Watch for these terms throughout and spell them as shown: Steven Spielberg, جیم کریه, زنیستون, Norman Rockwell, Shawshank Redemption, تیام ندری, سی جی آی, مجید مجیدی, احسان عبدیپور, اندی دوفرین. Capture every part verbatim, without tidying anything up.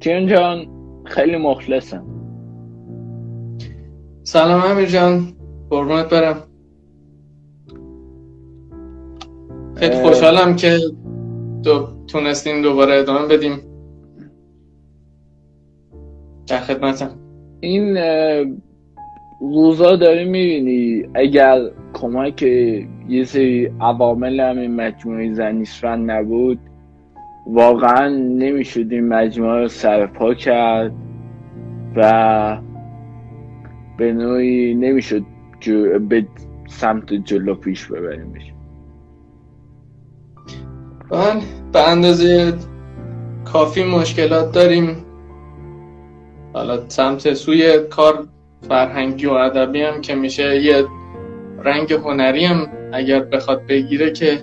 تیام جان خیلی مخلصم. سلام امیر جان، قربونت برم. خیلی خوشحالم که دو تونستیم دوباره ادامه بدیم. در خدمتم. این روزا داری میبینی اگر کمک یه سری عوامل همین مجموعه زنیستون نبود واقعا نمیشد این مجموعه رو سرپا کرد و به نوعی نمیشد به سمت جلو پیش ببریمش. من به اندازه کافی مشکلات داریم، حالا سمت سوی کار فرهنگی و ادبی هم که میشه، یه رنگ هنری هم اگر بخواد بگیره که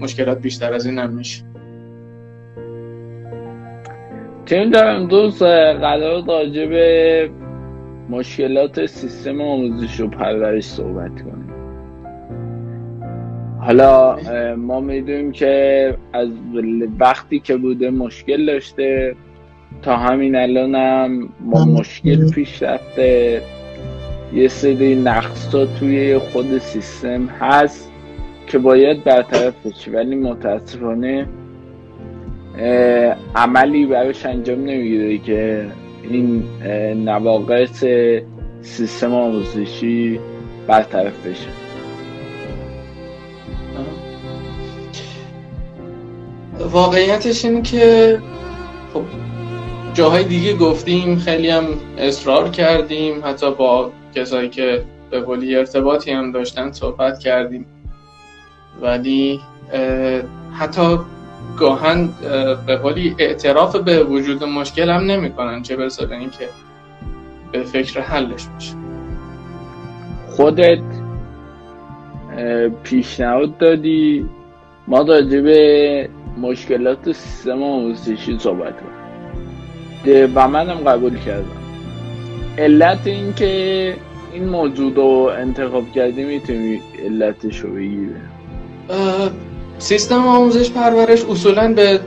مشکلات بیشتر از این هم میشه. تیم در امروز قرار راجع به مشکلات سیستم آموزش و پرورش صحبت کنیم. حالا ما میدونیم که از وقتی که بوده مشکل داشته تا همین الان هم ما مشکل پیش رفته، یه سری نقص‌ها توی خود سیستم هست که باید برطرف بشه ولی متاسفانه عملی براش انجام نمیگیره که این نواقص سیستم آموزشی برطرف بشه. واقعیتش این که خب جاهای دیگه گفتیم، خیلی هم اصرار کردیم، حتی با کسایی که به قولی ارتباطی هم داشتن صحبت کردیم، ولی حتی گاهن به قولی اعتراف به وجود مشکل هم نمی کنن، چه برسه به این که به فکر حلش بشه. خودت پیشنهاد دادی ما راجع به مشکلات سیستم آموزشی صحبت کنیم و منم قبول کردم. علت این که این موضوع رو انتخاب کردی میتونی علتش رو بگیره؟ سیستم آموزش پرورش اصولاً به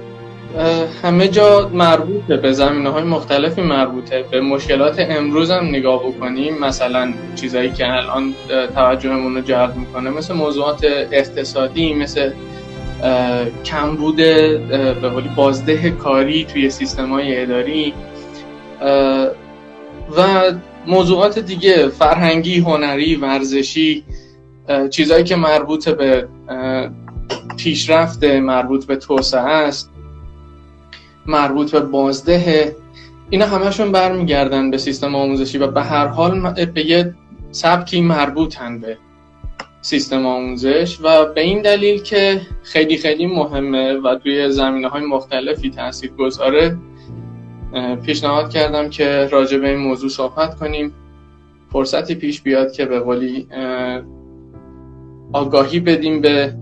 همه جا مربوطه، به زمینه‌های مختلفی مربوطه. به مشکلات امروز هم نگاه بکنیم، مثلا چیزایی که الان توجهمون رو جلب میکنه مثل موضوعات اقتصادی، مثل کمبود به قولی بازده کاری توی سیستم‌های اداری و موضوعات دیگه فرهنگی، هنری، ورزشی، چیزایی که مربوط به پیشرفت، مربوط به توسعه است، مربوط به بازده، اینا همه‌شون برمیگردن به سیستم آموزشی و به هر حال به یه سبکی مربوطن به سیستم آموزش و به این دلیل که خیلی خیلی مهمه و توی زمینه‌های مختلفی تاثیرگذاره، پیشنهاد کردم که راجع به این موضوع صحبت کنیم. فرصتی پیش بیاد که به قولی آگاهی بدیم به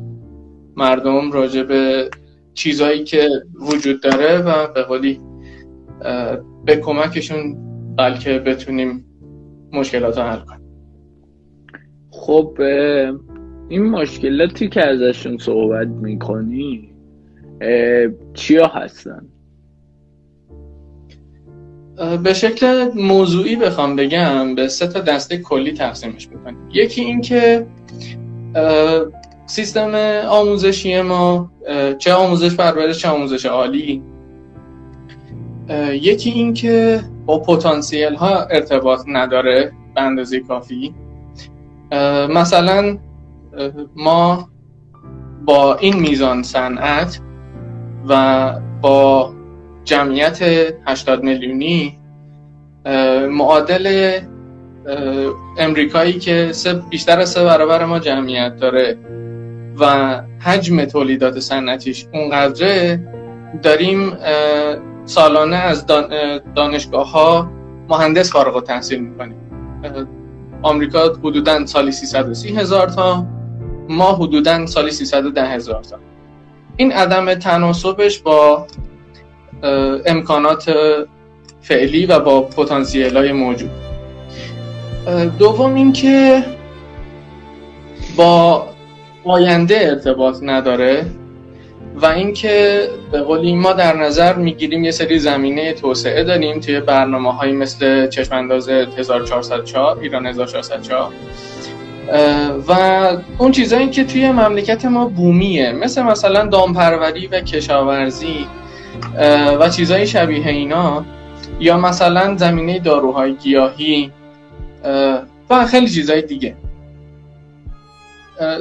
مردم راجع به چیزایی که وجود داره و به قولی به کمکشون بلکه بتونیم مشکلات رو حل کنیم. خب این مشکلاتی که ازشون صحبت میکنی چیا هستن؟ به شکل موضوعی بخوام بگم به سه تا دسته کلی تقسیمش میکنیم. یکی این که سیستم آموزشی ما، چه آموزش پرورش چه آموزش عالی. یکی این که با پتانسیل ها ارتباط نداره به اندازه کافی. مثلا ما با این میزان صنعت و با جمعیت هشتاد میلیونی معادل امریکایی که بیشتر از سه برابر ما جمعیت داره و حجم تولیدات صنعتیش اونقدره، داریم سالانه از دانشگاه ها مهندس فارغ التحصیل میکنیم. آمریکا حدوداً سالی سیصد و سی هزار تا، ما حدوداً سالی سیصد و ده هزار تا. این عدم تناسبش با امکانات فعلی و با پتانسیل‌های موجود. دوم این که با آینده ارتباط نداره و اینکه به قولی ما در نظر میگیریم یه سری زمینه توسعه داریم توی برنامه‌هایی مثل چشم انداز هزار و چهارصد و چهار، ایران هزار و چهارصد و چهار و اون چیزایی که توی مملکت ما بومیه، مثل مثلا دامپروری و کشاورزی و چیزای شبیه اینا، یا مثلا زمینه داروهای گیاهی و خیلی چیزای دیگه.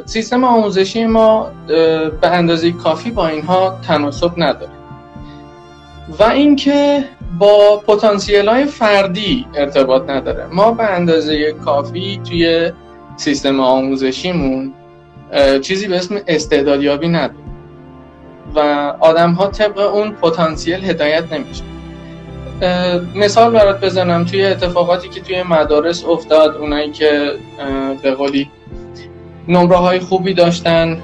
سیستم آموزشی ما به اندازه کافی با اینها تناسب نداره و اینکه با پتانسیل‌های فردی ارتباط نداره. ما به اندازه کافی توی سیستم آموزشیمون چیزی به اسم استعدادیابی نداره و آدم‌ها طبق اون پتانسیل هدایت نمیشن. مثال برات بزنم، توی اتفاقاتی که توی مدارس افتاد، اونایی که به قولی نمره های خوبی داشتن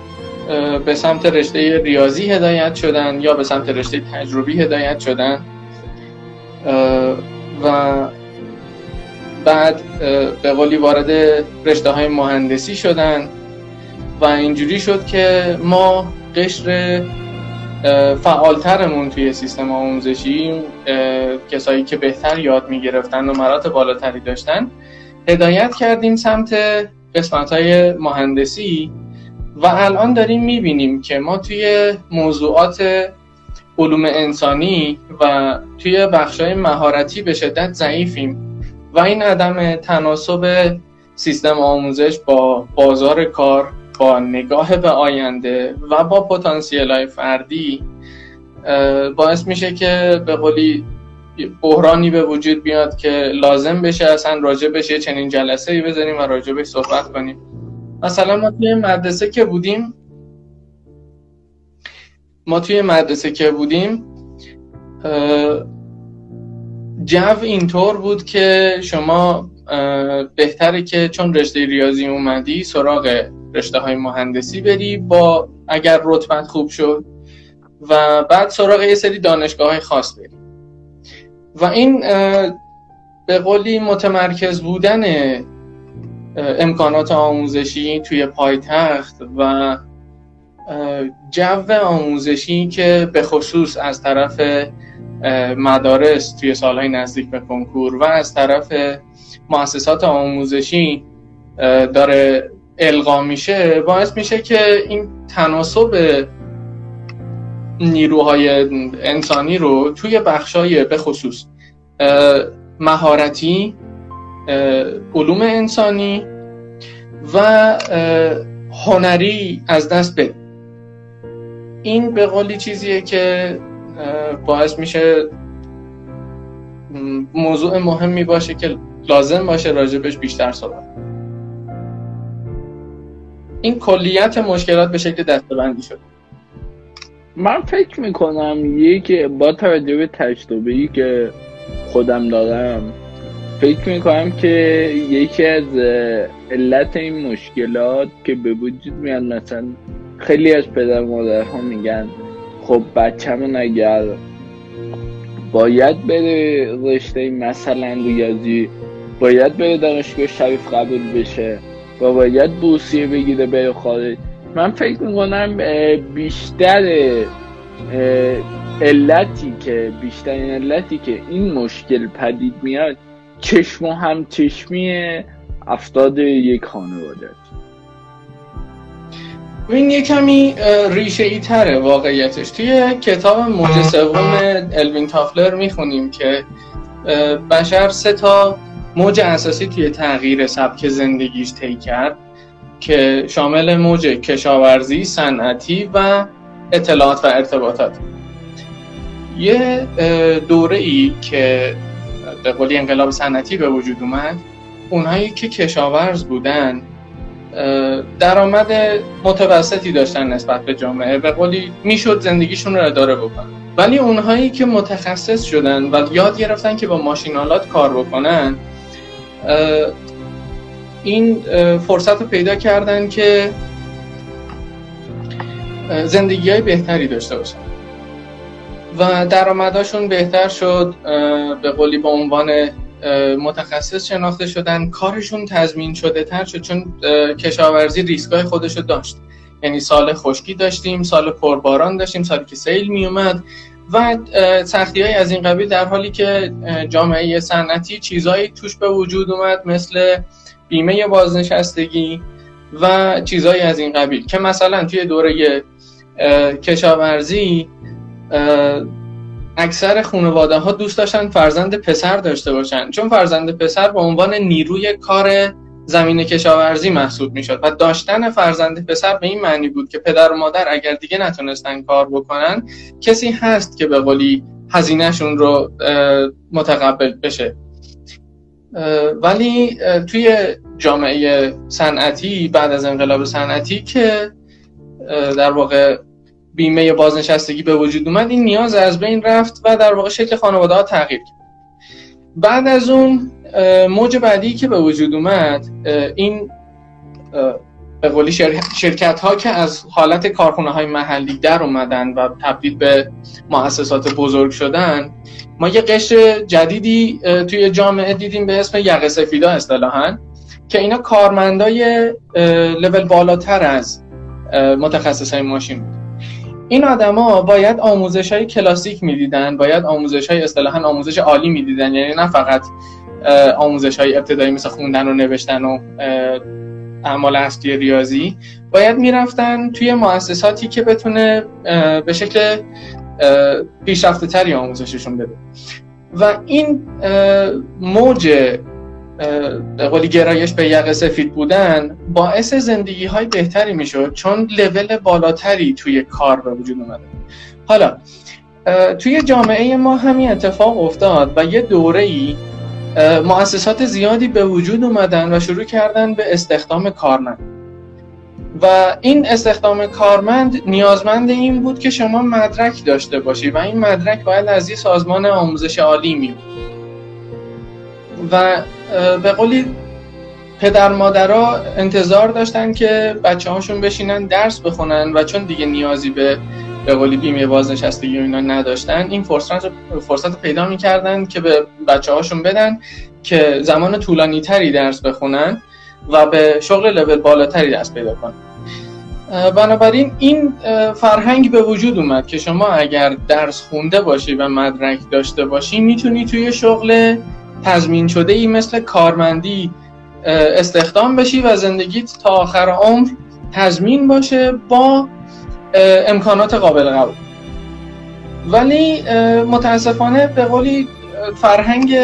به سمت رشته ریاضی هدایت شدن یا به سمت رشته تجربی هدایت شدن و بعد به قولی وارد رشته های مهندسی شدن و اینجوری شد که ما قشر فعالترمون توی سیستم آموزشی، کسایی که بهتر یاد می گرفتن و مراتب بالاتری داشتن، هدایت کردیم سمت قسمت‌های مهندسی و الان داریم می‌بینیم که ما توی موضوعات علوم انسانی و توی بخش‌های مهارتی به شدت ضعیفیم و این عدم تناسب سیستم آموزش با بازار کار، با نگاه به آینده و با پتانسیل‌های فردی باعث میشه که به قولی بحرانی به وجود بیاد که لازم بشه اصلا راجع بهش یه چنین جلسه‌ای بزنیم و راجع بهش صحبت کنیم. مثلا ما توی مدرسه که بودیم ما توی مدرسه که بودیم جو اینطور بود که شما بهتره که چون رشته ریاضی اومدی سراغ رشته های مهندسی بری، با اگر رتبت خوب شد، و بعد سراغ یه سری دانشگاه‌های خاص بری. و این به قولی متمرکز بودن امکانات آموزشی توی پایتخت و جو آموزشی که به خصوص از طرف مدارس توی سالهای نزدیک به کنکور و از طرف مؤسسات آموزشی داره القا میشه، باعث میشه که این تناسب نیروهای انسانی رو توی بخشای به خصوص مهارتی، علوم انسانی و هنری از دست بده. این به قولی چیزیه که باعث میشه موضوع مهمی باشه که لازم باشه راجبش بیشتر صحبت. این کلیت مشکلات به شکل دسته‌بندی شده. من فکر میکنم یک با توجه به تجربه‌ای که خودم دارم، فکر میکنم که یکی از علت این مشکلات که به وجود میاد، مثلا خیلی از پدر مادرها میگن خب بچه‌مون اگر باید بره رشته مثلا ریاضی، باید بره دانشگاه شریف قبول بشه و باید بورسیه بگیره بره خارج. من فکر میکنم بیشتر علتی که بیشتر علتی که این مشکل پدید میاد، چشم و همچشمی افراد یک خانواده. این یه کمی ریشه‌ای تره واقعیتش. توی کتاب موج سوم الوین تافلر میخونیم که بشر سه تا موج اساسی توی تغییر سبک زندگیش طی کرد که شامل موج کشاورزی، صنعتی و اطلاعات و ارتباطات. یه دوره‌ای که به قول انقلاب صنعتی به وجود اومد، اونهایی که کشاورز بودن درآمد متوسطی داشتن نسبت به جامعه، به قولی میشد زندگیشون رو اداره بکنن. ولی اونهایی که متخصص شدن و یاد گرفتن که با ماشین‌آلات کار بکنن، این فرصت رو پیدا کردن که زندگی‌های بهتری داشته باشن و درآمدشون بهتر شد، به قولی به عنوان متخصص شناخته شدن، کارشون تضمین شده تر شد، چون کشاورزی ریسکای خودش رو داشت. یعنی سال خشکی داشتیم، سال پرباران داشتیم، سالی که سیل می اومد و سختی‌های از این قبیل، در حالی که جامعه صنعتی چیزایی توش به وجود اومد مثل بیمه بازنشستگی و چیزایی از این قبیل که مثلا توی دوره کشاورزی اکثر خانواده ها دوست داشتن فرزند پسر داشته باشن، چون فرزند پسر به عنوان نیروی کار زمین کشاورزی محسوب میشد و داشتن فرزند پسر به این معنی بود که پدر و مادر اگر دیگه نتونستن کار بکنن کسی هست که به قولی هزینه‌شون رو متقبل بشه. ولی توی جامعه صنعتی بعد از انقلاب صنعتی که در واقع بیمه بازنشستگی به وجود اومد، این نیاز از بین رفت و در واقع شکل خانواده ها تغییر کرد. بعد از اون موج بعدی که به وجود اومد، این به قولی شرکت ها که از حالت کارخونه های محلی در اومدن و تبدیل به مؤسسات بزرگ شدن، ما یه قشر جدیدی توی جامعه دیدیم به اسم یقه سفیدا اصطلاحاً، که اینا کارمندای لول بالاتر از متخصصای ماشین بود. این آدما باید آموزش‌های کلاسیک می‌دیدن، باید آموزش‌های اصطلاحاً آموزش عالی می‌دیدن، یعنی نه فقط آموزش‌های ابتدایی مثل خوندن و نوشتن و اعمال اصلی ریاضی، باید می‌رفتن توی مؤسساتی که بتونه به شکل پیشرفته‌تری آموزششون بده. و این موج به قولی گرایش به یقه سفید بودن باعث زندگی های بهتری می شد، چون لول بالاتری توی کار به وجود اومده. حالا توی جامعه ما همین اتفاق افتاد و یه دوره‌ای مؤسسات زیادی به وجود اومدن و شروع کردن به استخدام کارمند و این استخدام کارمند نیازمند این بود که شما مدرک داشته باشی و این مدرک باید از یه سازمان آموزش عالی می بود و به قولی پدر مادرها انتظار داشتن که بچه هاشون بشینن درس بخونن و چون دیگه نیازی به به قولی بیمه بازنشستگی و اینا نداشتن، این فرصت رو فرصت پیدا می‌کردن که به بچه هاشون بدن که زمان طولانی تری درس بخونن و به شغل لول بالاتری دست پیدا کنن. بنابراین این فرهنگ به وجود اومد که شما اگر درس خونده باشی و مدرک داشته باشی میتونی توی شغل تضمین شده ای مثل کارمندی استخدام بشی و زندگیت تا آخر عمر تضمین باشه با امکانات قابل قبول. ولی متاسفانه به قولی فرهنگ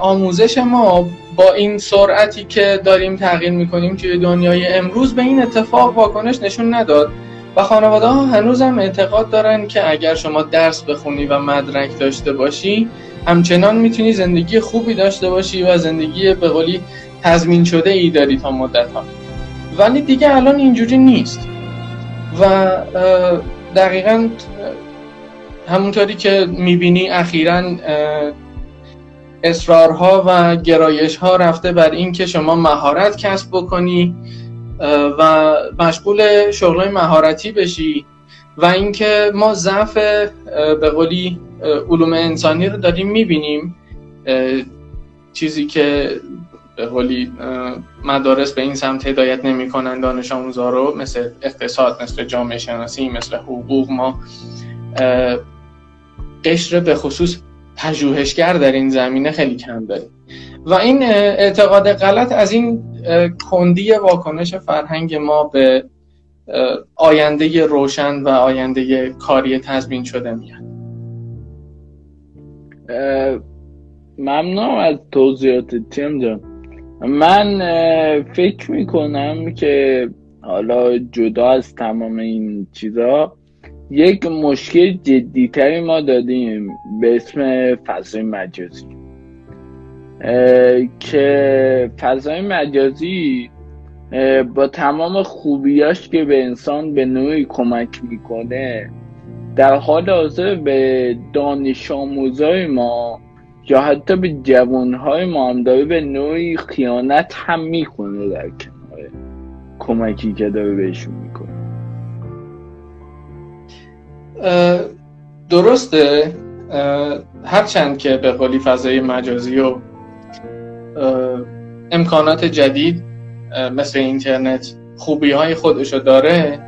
آموزش ما با این سرعتی که داریم تغییر میکنیم توی دنیای امروز به این اتفاق واکنش نشون نداد و خانواده ها هنوز هم اعتقاد دارن که اگر شما درس بخونی و مدرک داشته باشی همچنان میتونی زندگی خوبی داشته باشی و زندگی به قولی تضمین شده ای داری تا مدت ها. ولی دیگه الان اینجوری نیست و دقیقاً همونطوری که میبینی اخیراً اصرارها و گرایشها رفته بر این که شما مهارت کسب بکنی و مشغول شغلای مهارتی بشی و اینکه ما ضعف به قولی علوم انسانی رو داریم میبینیم، چیزی که به قولی مدارس به این سمت هدایت نمی کنن دانش آموزا رو، مثل اقتصاد، مثل جامعه شناسی، مثل حقوق. ما قشر به خصوص پژوهشگر در این زمینه خیلی کم داریم و این اعتقاد غلط از این کندی واکنش فرهنگ ما به آینده روشن و آینده کاری تضمین شده میاد. ممنونم از توضیحات تیم جان. من فکر میکنم که حالا جدا از تمام این چیزا یک مشکل جدیتری ما دادیم به اسم فضای مجازی، که فضای مجازی با تمام خوبیاش که به انسان به نوعی کمک میکنه، در حال حاضر به دانش آموزای ما یا حتی به جوانهای ما هم داره به نوعی خیانت هم میکنه در کنار کمکی که داره بهشون میکنه. درسته، هرچند که به قولی فضای مجازی و امکانات جدید مثل اینترنت خوبیهای خودشو داره،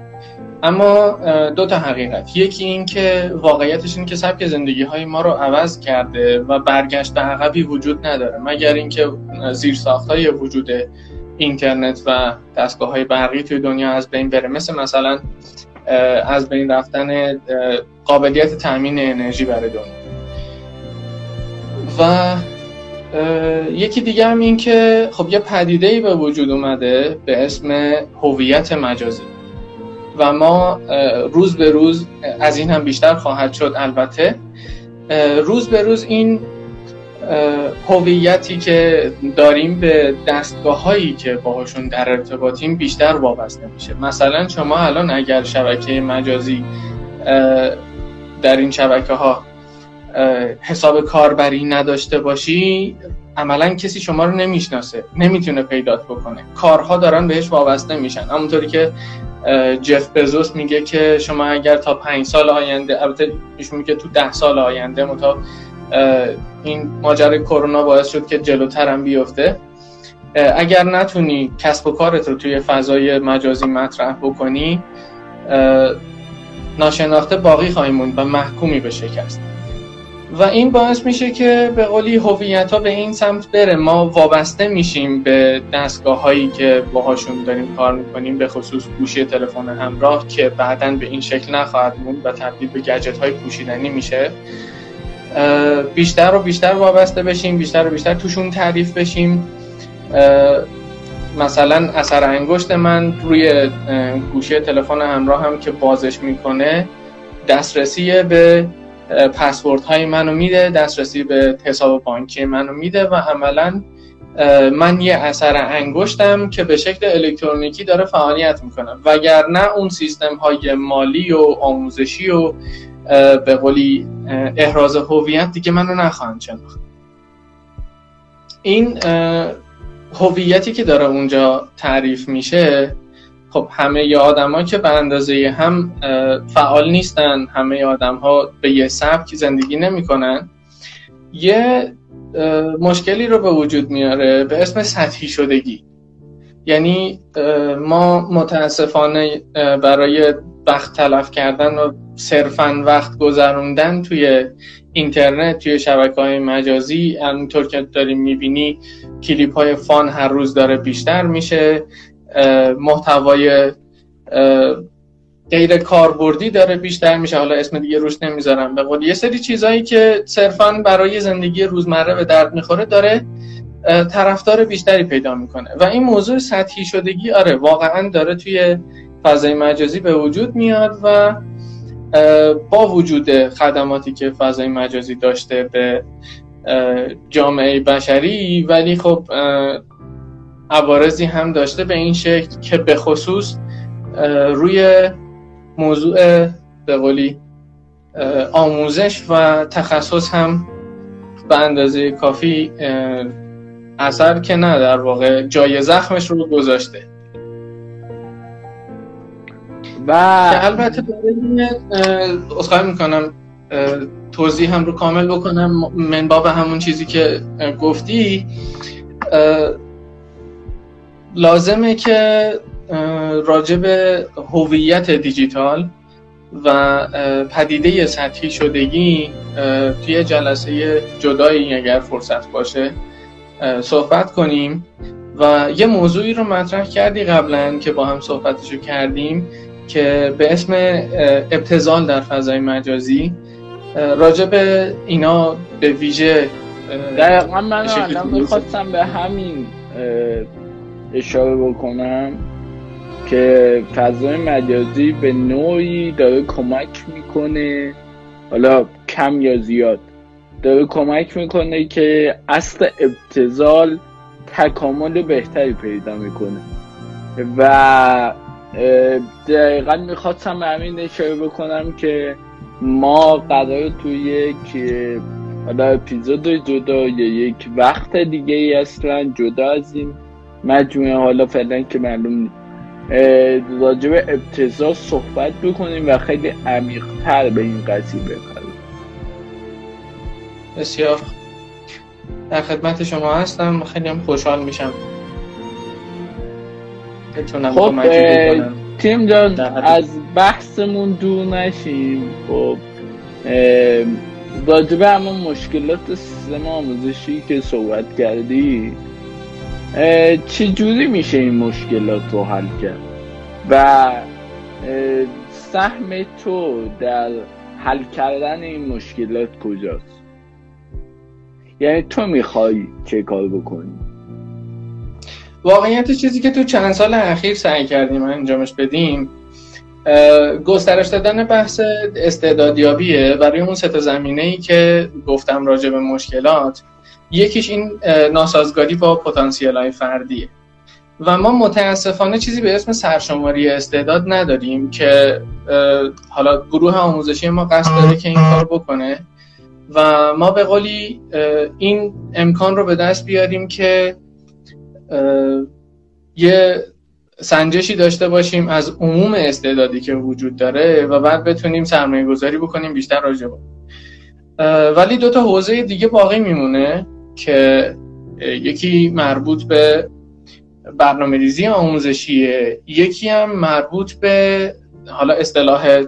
اما دو تا حقیقت، یکی این که واقعیتش این که سبک زندگی‌های ما رو عوض کرده و برگشت به عقبی وجود نداره، مگر اینکه زیرساخت‌های وجود اینترنت و دستگاه‌های برقی توی دنیا از بین بره، مثل مثلا از بین رفتن قابلیت تأمین انرژی برای دنیا. و یکی دیگه هم این که خب یه پدیده‌ای به وجود اومده به اسم هویت مجازی و ما روز به روز، از این هم بیشتر خواهد شد البته، روز به روز این هویتی که داریم به دستگاه‌هایی که باهاشون در ارتباطیم بیشتر وابسته میشه. مثلا شما الان اگر شبکه مجازی در این شبکه‌ها حساب کاربری نداشته باشی، عملا کسی شما رو نمیشناسه، نمیتونه پیدات بکنه، کارها دارن بهش وابسته میشن. همونطوری که جف بزوس میگه که شما اگر تا پنج سال آینده، البته ایشون میگه تو ده سال آینده، متا این ماجرای کرونا باعث شد که جلوتر هم بیفته، اگر نتونی کسب و کارت رو توی فضای مجازی مطرح بکنی، ناشناخته باقی خواهی موند و محکومی به شکست. و این باعث میشه که به قولی هویت‌ها به این سمت بره، ما وابسته میشیم به دستگاه‌هایی که باهاشون داریم کار میکنیم، به خصوص گوشی تلفن همراه که بعداً به این شکل نخواهد موند و تبدیل به گجت‌های پوشیدنی میشه. بیشتر و بیشتر وابسته بشیم، بیشتر و بیشتر توشون تعریف بشیم. مثلا اثر انگشت من روی گوشی تلفن همراه هم که بازش میکنه، دسترسی به پسورد های منو میده، دسترسی به حساب بانکی منو میده و عملا من یه اثر انگشتم که به شکل الکترونیکی داره فعالیت میکنه، وگرنه اون سیستم های مالی و آموزشی و به قولی احراز هویت دیگه منو نخواهند شناخت. این هویتی که داره اونجا تعریف میشه، خب همه ی آدم ها که به اندازه هم فعال نیستن، همه ی آدم ها به یه سبک زندگی نمی کنن، یه مشکلی رو به وجود میاره به اسم سطحی شدگی. یعنی ما متاسفانه برای وقت تلف کردن و صرفاً وقت گذروندن توی اینترنت، توی شبکه‌های مجازی، همونطور که داریم میبینی کلیپ‌های فان هر روز داره بیشتر میشه، محتوای غیر کاربردی داره بیشتر میشه، حالا اسم دیگه روش نمیذارم، به قول یه سری چیزایی که صرفاً برای زندگی روزمره به درد میخوره داره طرفدار بیشتری پیدا میکنه. و این موضوع سطحی شدگی آره واقعاً داره توی فضای مجازی به وجود میاد و با وجود خدماتی که فضای مجازی داشته به جامعه بشری، ولی خب عوارضی هم داشته به این شکل که به خصوص روی موضوع به قولی آموزش و تخصص هم به اندازه کافی اثر که نه، در واقع جای زخمش رو گذاشته. و البته اصخایی میکنم توضیح هم رو کامل بکنم منباب همون چیزی که گفتی. لازمه که راجع به هویت دیجیتال و پدیده سطحی شدگی توی جلسه جدایی اگر فرصت باشه صحبت کنیم و یه موضوعی رو مطرح کردی قبلا که با هم صحبتشو کردیم که به اسم ابتذال در فضای مجازی، راجع به اینا به ویژه دقیقا من الان میخواستم به همین اشاره بکنم که فضای مجازی به نوعی داره کمک میکنه، حالا کم یا زیاد داره کمک میکنه که اصل ابتذال تکامل بهتری پیدا میکنه. و دقیقا میخواستم همین اشاره بکنم که ما قرار توی که حالا اپیزود جدا یا یک وقت دیگه ای اصلا جدا از این مجموعه، حالا فعلا که معلوم نیست، راجع به ابتذال صحبت بکنیم و خیلی عمیق‌تر به این قضیه بپردازیم. بسیار در خدمت شما هستم، خیلی هم خوشحال میشم بتونم کمک کنم. تیم جان از بحثمون دور نشیم. خب راجبه همون مشکلات سیستم آموزشی که صحبت کردی، چجوری میشه این مشکلات رو حل کرد و سهم تو در حل کردن این مشکلات کجاست؟ یعنی تو میخوای چه کار بکنی؟ واقعیت چیزی که تو چند سال اخیر سعی کردیم انجامش بدیم گسترش دادن بحث استعدادیابیه برای اون سه تا زمینه‌ای که گفتم راجع به مشکلات. یکیش این ناسازگاری با پتانسیل‌های فردیه و ما متاسفانه چیزی به اسم سرشماری استعداد نداریم که حالا گروه آموزشی ما قصد داره که این کار بکنه و ما به قولی این امکان رو به دست بیاریم که یه سنجشی داشته باشیم از عموم استعدادی که وجود داره و بعد بتونیم سرمایه گذاری بکنیم بیشتر راجع به. ولی دو تا حوزه دیگه باقی میمونه که یکی مربوط به برنامه‌ریزی آموزشیه، یکی هم مربوط به حالا اصطلاح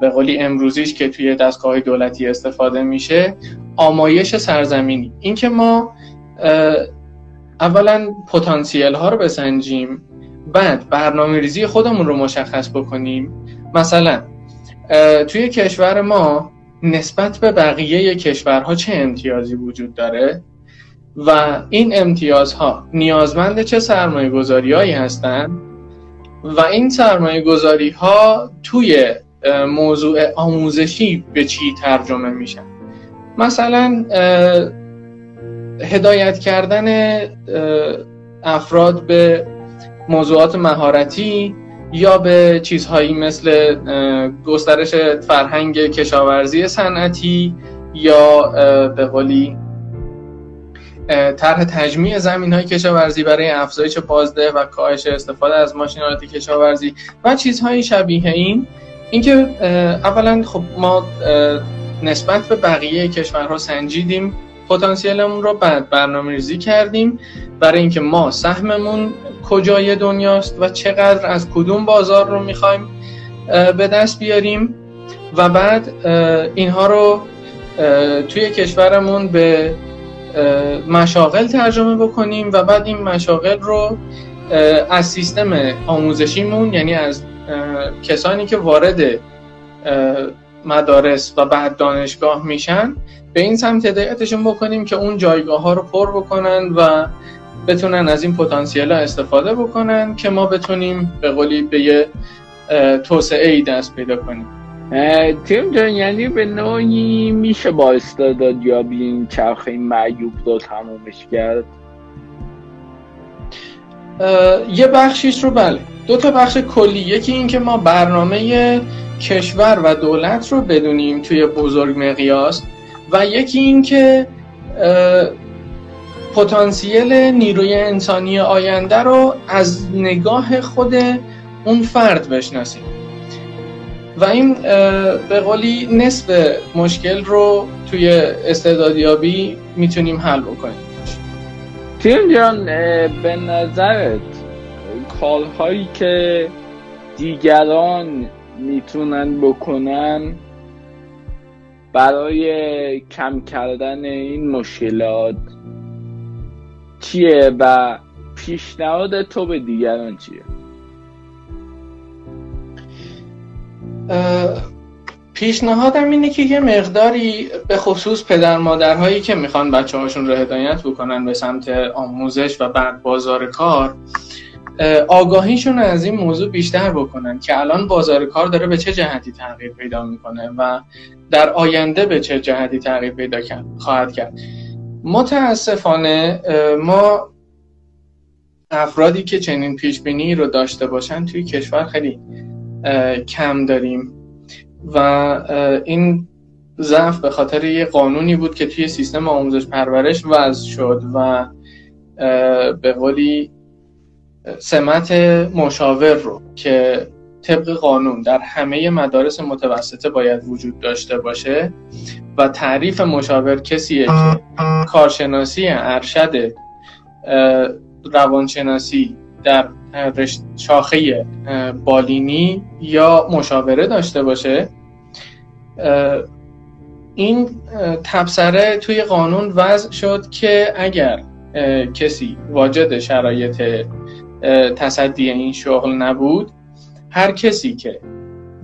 به قولی امروزیش که توی دستگاه‌های دولتی استفاده میشه، آمایش سرزمینی. این که ما اولا پتانسیل ها رو بسنجیم، بعد برنامه‌ریزی خودمون رو مشخص بکنیم. مثلا توی کشور ما نسبت به بقیه کشورها چه امتیازی وجود داره و این امتیازها نیازمند چه سرمایه گذاری‌هایی هستند و این سرمایه گذاری‌ها توی موضوع آموزشی به چی ترجمه میشن. مثلا هدایت کردن افراد به موضوعات مهارتی یا به چیزهایی مثل گسترش فرهنگ کشاورزی صنعتی یا به قولی طرح تجمیع زمین‌های کشاورزی برای افزایش بازده و کاهش استفاده از ماشین‌آلات کشاورزی و چیزهای شبیه این. اینکه اولا خب ما نسبت به بقیه کشورها سنجیدیم پتانسیلمون رو، بعد برنامه‌ریزی کردیم برای اینکه ما سهممون کجای دنیاست و چقدر از کدوم بازار رو می‌خوایم به دست بیاریم و بعد اینها رو توی کشورمون به مشاغل ترجمه بکنیم و بعد این مشاغل رو از سیستم آموزشیمون، یعنی از کسانی که وارد مدارس و بعد دانشگاه میشن، به این سمت هدایتشون بکنیم که اون جایگاه ها رو پر بکنن و بتونن از این پتانسیل ها استفاده بکنن که ما بتونیم به قولی به یه توسعه ای دست پیدا کنیم. تیم جان، یعنی به نوعی میشه با استعدادیابی این چرخه معیوب رو تمومش کرد؟ یه بخشیش رو بله. دو تا بخش کلی، یکی این که ما برنامه کشور و دولت رو بدونیم توی بزرگ مقیاس و یکی این که پتانسیل نیروی انسانی آینده رو از نگاه خود اون فرد بشناسیم و این به قولی نصف مشکل رو توی استعدادیابی میتونیم حل بکنیم. تیم جان، به نظرت کارهایی که دیگران میتونن بکنن برای کم کردن این مشکلات چیه و پیشنهاد تو به دیگران چیه؟ پیشنهادم اینه که یه مقداری به خصوص پدر مادرهایی که میخوان بچه هاشون رو هدایت بکنن به سمت آموزش و بعد بازار کار، آگاهیشون از این موضوع بیشتر بکنن که الان بازار کار داره به چه جهتی تغییر پیدا میکنه و در آینده به چه جهتی تغییر پیدا خواهد کرد. متاسفانه ما افرادی که چنین پیشبینی رو داشته باشن توی کشور خیلی کم داریم و این ضعف به خاطر یه قانونی بود که توی سیستم آموزش پرورش وضع شد و به قولی سمت مشاور رو که طبق قانون در همه مدارس متوسطه باید وجود داشته باشه و تعریف مشاور کسیه که کارشناسی، ارشد روانشناسی، در شاخه بالینی یا مشاوره داشته باشه. این تبصره توی قانون وضع شد که اگر کسی واجد شرایط تصدی این شغل نبود، هر کسی که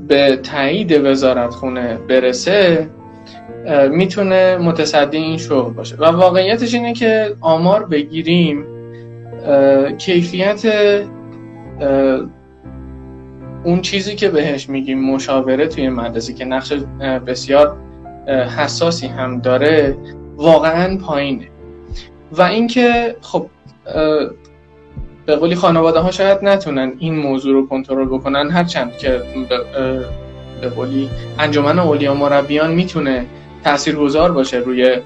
به تایید وزارتخونه برسه میتونه متصدی این شغل باشه. و واقعیتش اینه که آمار بگیریم، کیفیت اون چیزی که بهش میگیم مشاوره توی مدرسه که نقش بسیار حساسی هم داره واقعا پایینه. و اینکه خب به قولی خانواده ها شاید نتونن این موضوع رو کنترل بکنن، هرچند که به قولی انجمن اولیا مربیان میتونه تاثیرگذار باشه روی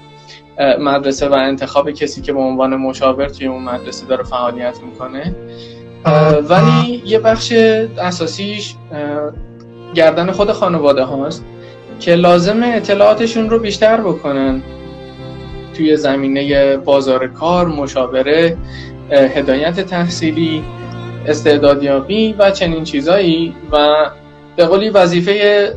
مدرسه و انتخاب کسی که به عنوان مشاور توی اون مدرسه داره فعالیت میکنه، ولی یه بخش اساسیش گردن خود خانواده هاست که لازمه اطلاعاتشون رو بیشتر بکنن توی زمینه بازار کار، مشاوره، هدایت تحصیلی، استعدادیابی و چنین چیزایی. و به قولی وظیفه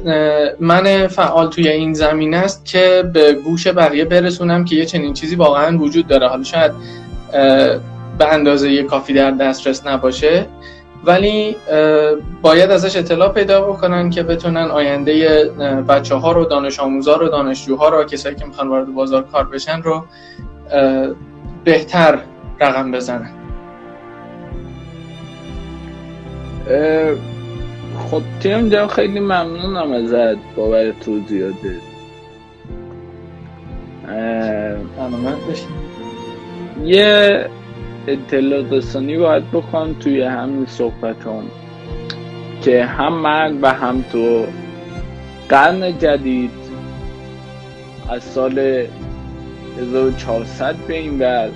من فعال توی این زمینه است که به گوش بقیه برسونم که یه چنین چیزی واقعا وجود داره. حالا شاید به اندازه کافی در دسترس نباشه، ولی باید ازش اطلاع پیدا بکنن که بتونن آینده بچه ها رو، دانش آموزا رو، دانشجوها رو، کسایی که میخوان وارد بازار کار بشن رو بهتر رقم بزنن. خب تیام جان، خیلی ممنونم ازت بابت توضیحاتت. سلامت باشید. یه اطلاع رسانی باید بخوام توی همین صحبتام که هم من و هم تو قرن جدید از سال هزار و چهارصد به این ور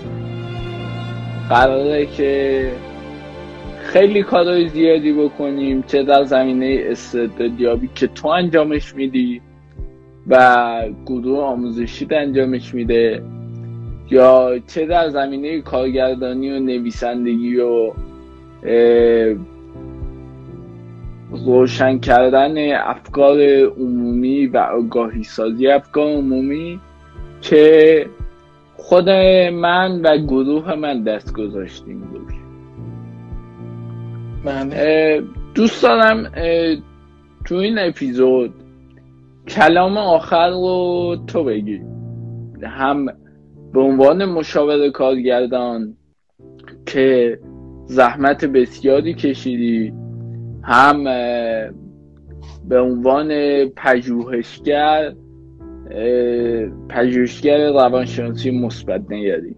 قراره که خیلی کارهای زیادی بکنیم، چه در زمینه استعدادیابی که تو انجامش میدی و گروه آموزشیت انجامش میده، یا چه در زمینه کارگردانی و نویسندگی و روشن کردن افکار عمومی و آگاهی سازی افکار عمومی که خود من و گروه من دست گذاشتیم روش. من دوست دارم تو این اپیزود کلام آخر رو تو بگی، هم به عنوان مشاور کارگردان که زحمت بسیاری کشیدی، هم به عنوان پژوهشگر پژوهشگر روانشناسی مثبت نگری.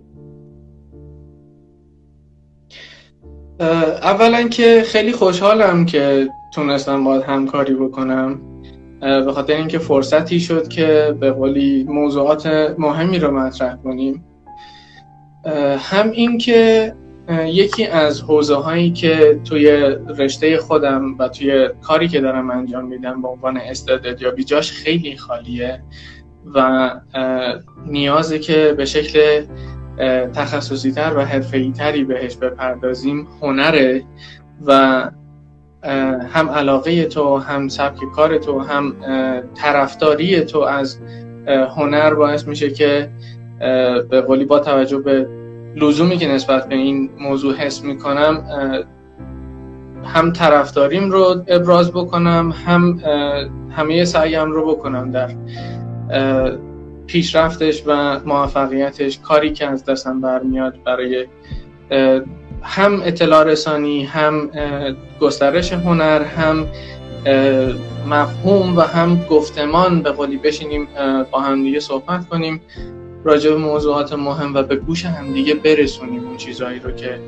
اولا که خیلی خوشحالم که تونستم باید همکاری بکنم، به خاطر اینکه فرصتی شد که به قولی موضوعات مهمی رو مطرح کنیم. هم این که یکی از حوزه هایی که توی رشته خودم و توی کاری که دارم انجام میدم به عنوان استعدادیابی جاش خیلی خالیه و نیازه که به شکل تخصصی تر و حرفه‌ای تری بهش بپردازیم، هنره. و هم علاقه تو، هم سبک کار تو، هم طرفداری تو از هنر باعث میشه که به قولی با توجه به لزومی که نسبت به این موضوع حس میکنم، هم طرفداریم رو ابراز بکنم، هم همه سعیم رو بکنم در پیشرفتش و موفقیتش، کاری که از دستم برمیاد برای هم اطلاع رسانی، هم گسترش هنر، هم مفهوم و هم گفتمان به قولی بشینیم با هم دیگه صحبت کنیم راجع به موضوعات مهم و به گوش هم دیگه برسونیم اون چیزایی رو که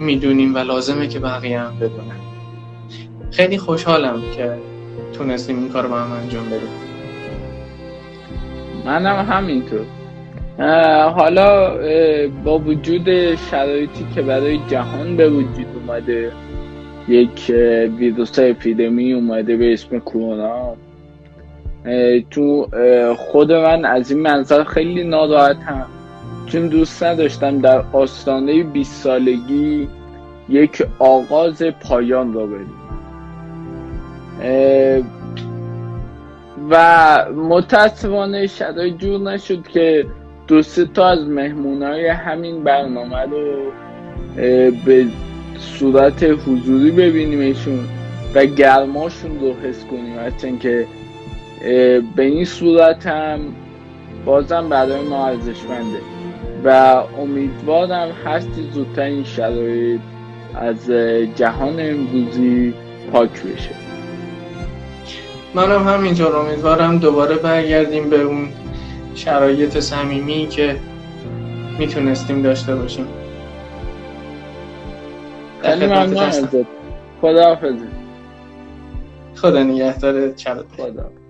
میدونیم و لازمه که بقیه هم بدونن. خیلی خوشحالم که تونستیم این کار رو با هم انجام بدیم. منم همینطور. حالا با وجود شرایطی که برای جهان به وجود اومده، یک ویروس اپیدمی اومده به اسم کرونا، تو خود من از این منظر خیلی ناراحتم، چون دوست نداشتم در آستانه بیست سالگی یک آغاز پایان را بریم و متاسفانه شدای جور نشد که دو سه تا از مهمونهای همین برنامه رو به صورت حضوری ببینیمشون و گرماشون رو حس کنیم، حتی که به این صورت هم بازم برای ما ارزشمنده و امیدوارم هرچی زودتر این شرایط از جهان امروزی پاک بشه. منم همینطور امیدوارم دوباره برگردیم به اون شرایط صمیمی که میتونستیم داشته باشیم. خیلی ممنون ازت. خداحافظ. خدا نگهدارت. چرا خدا.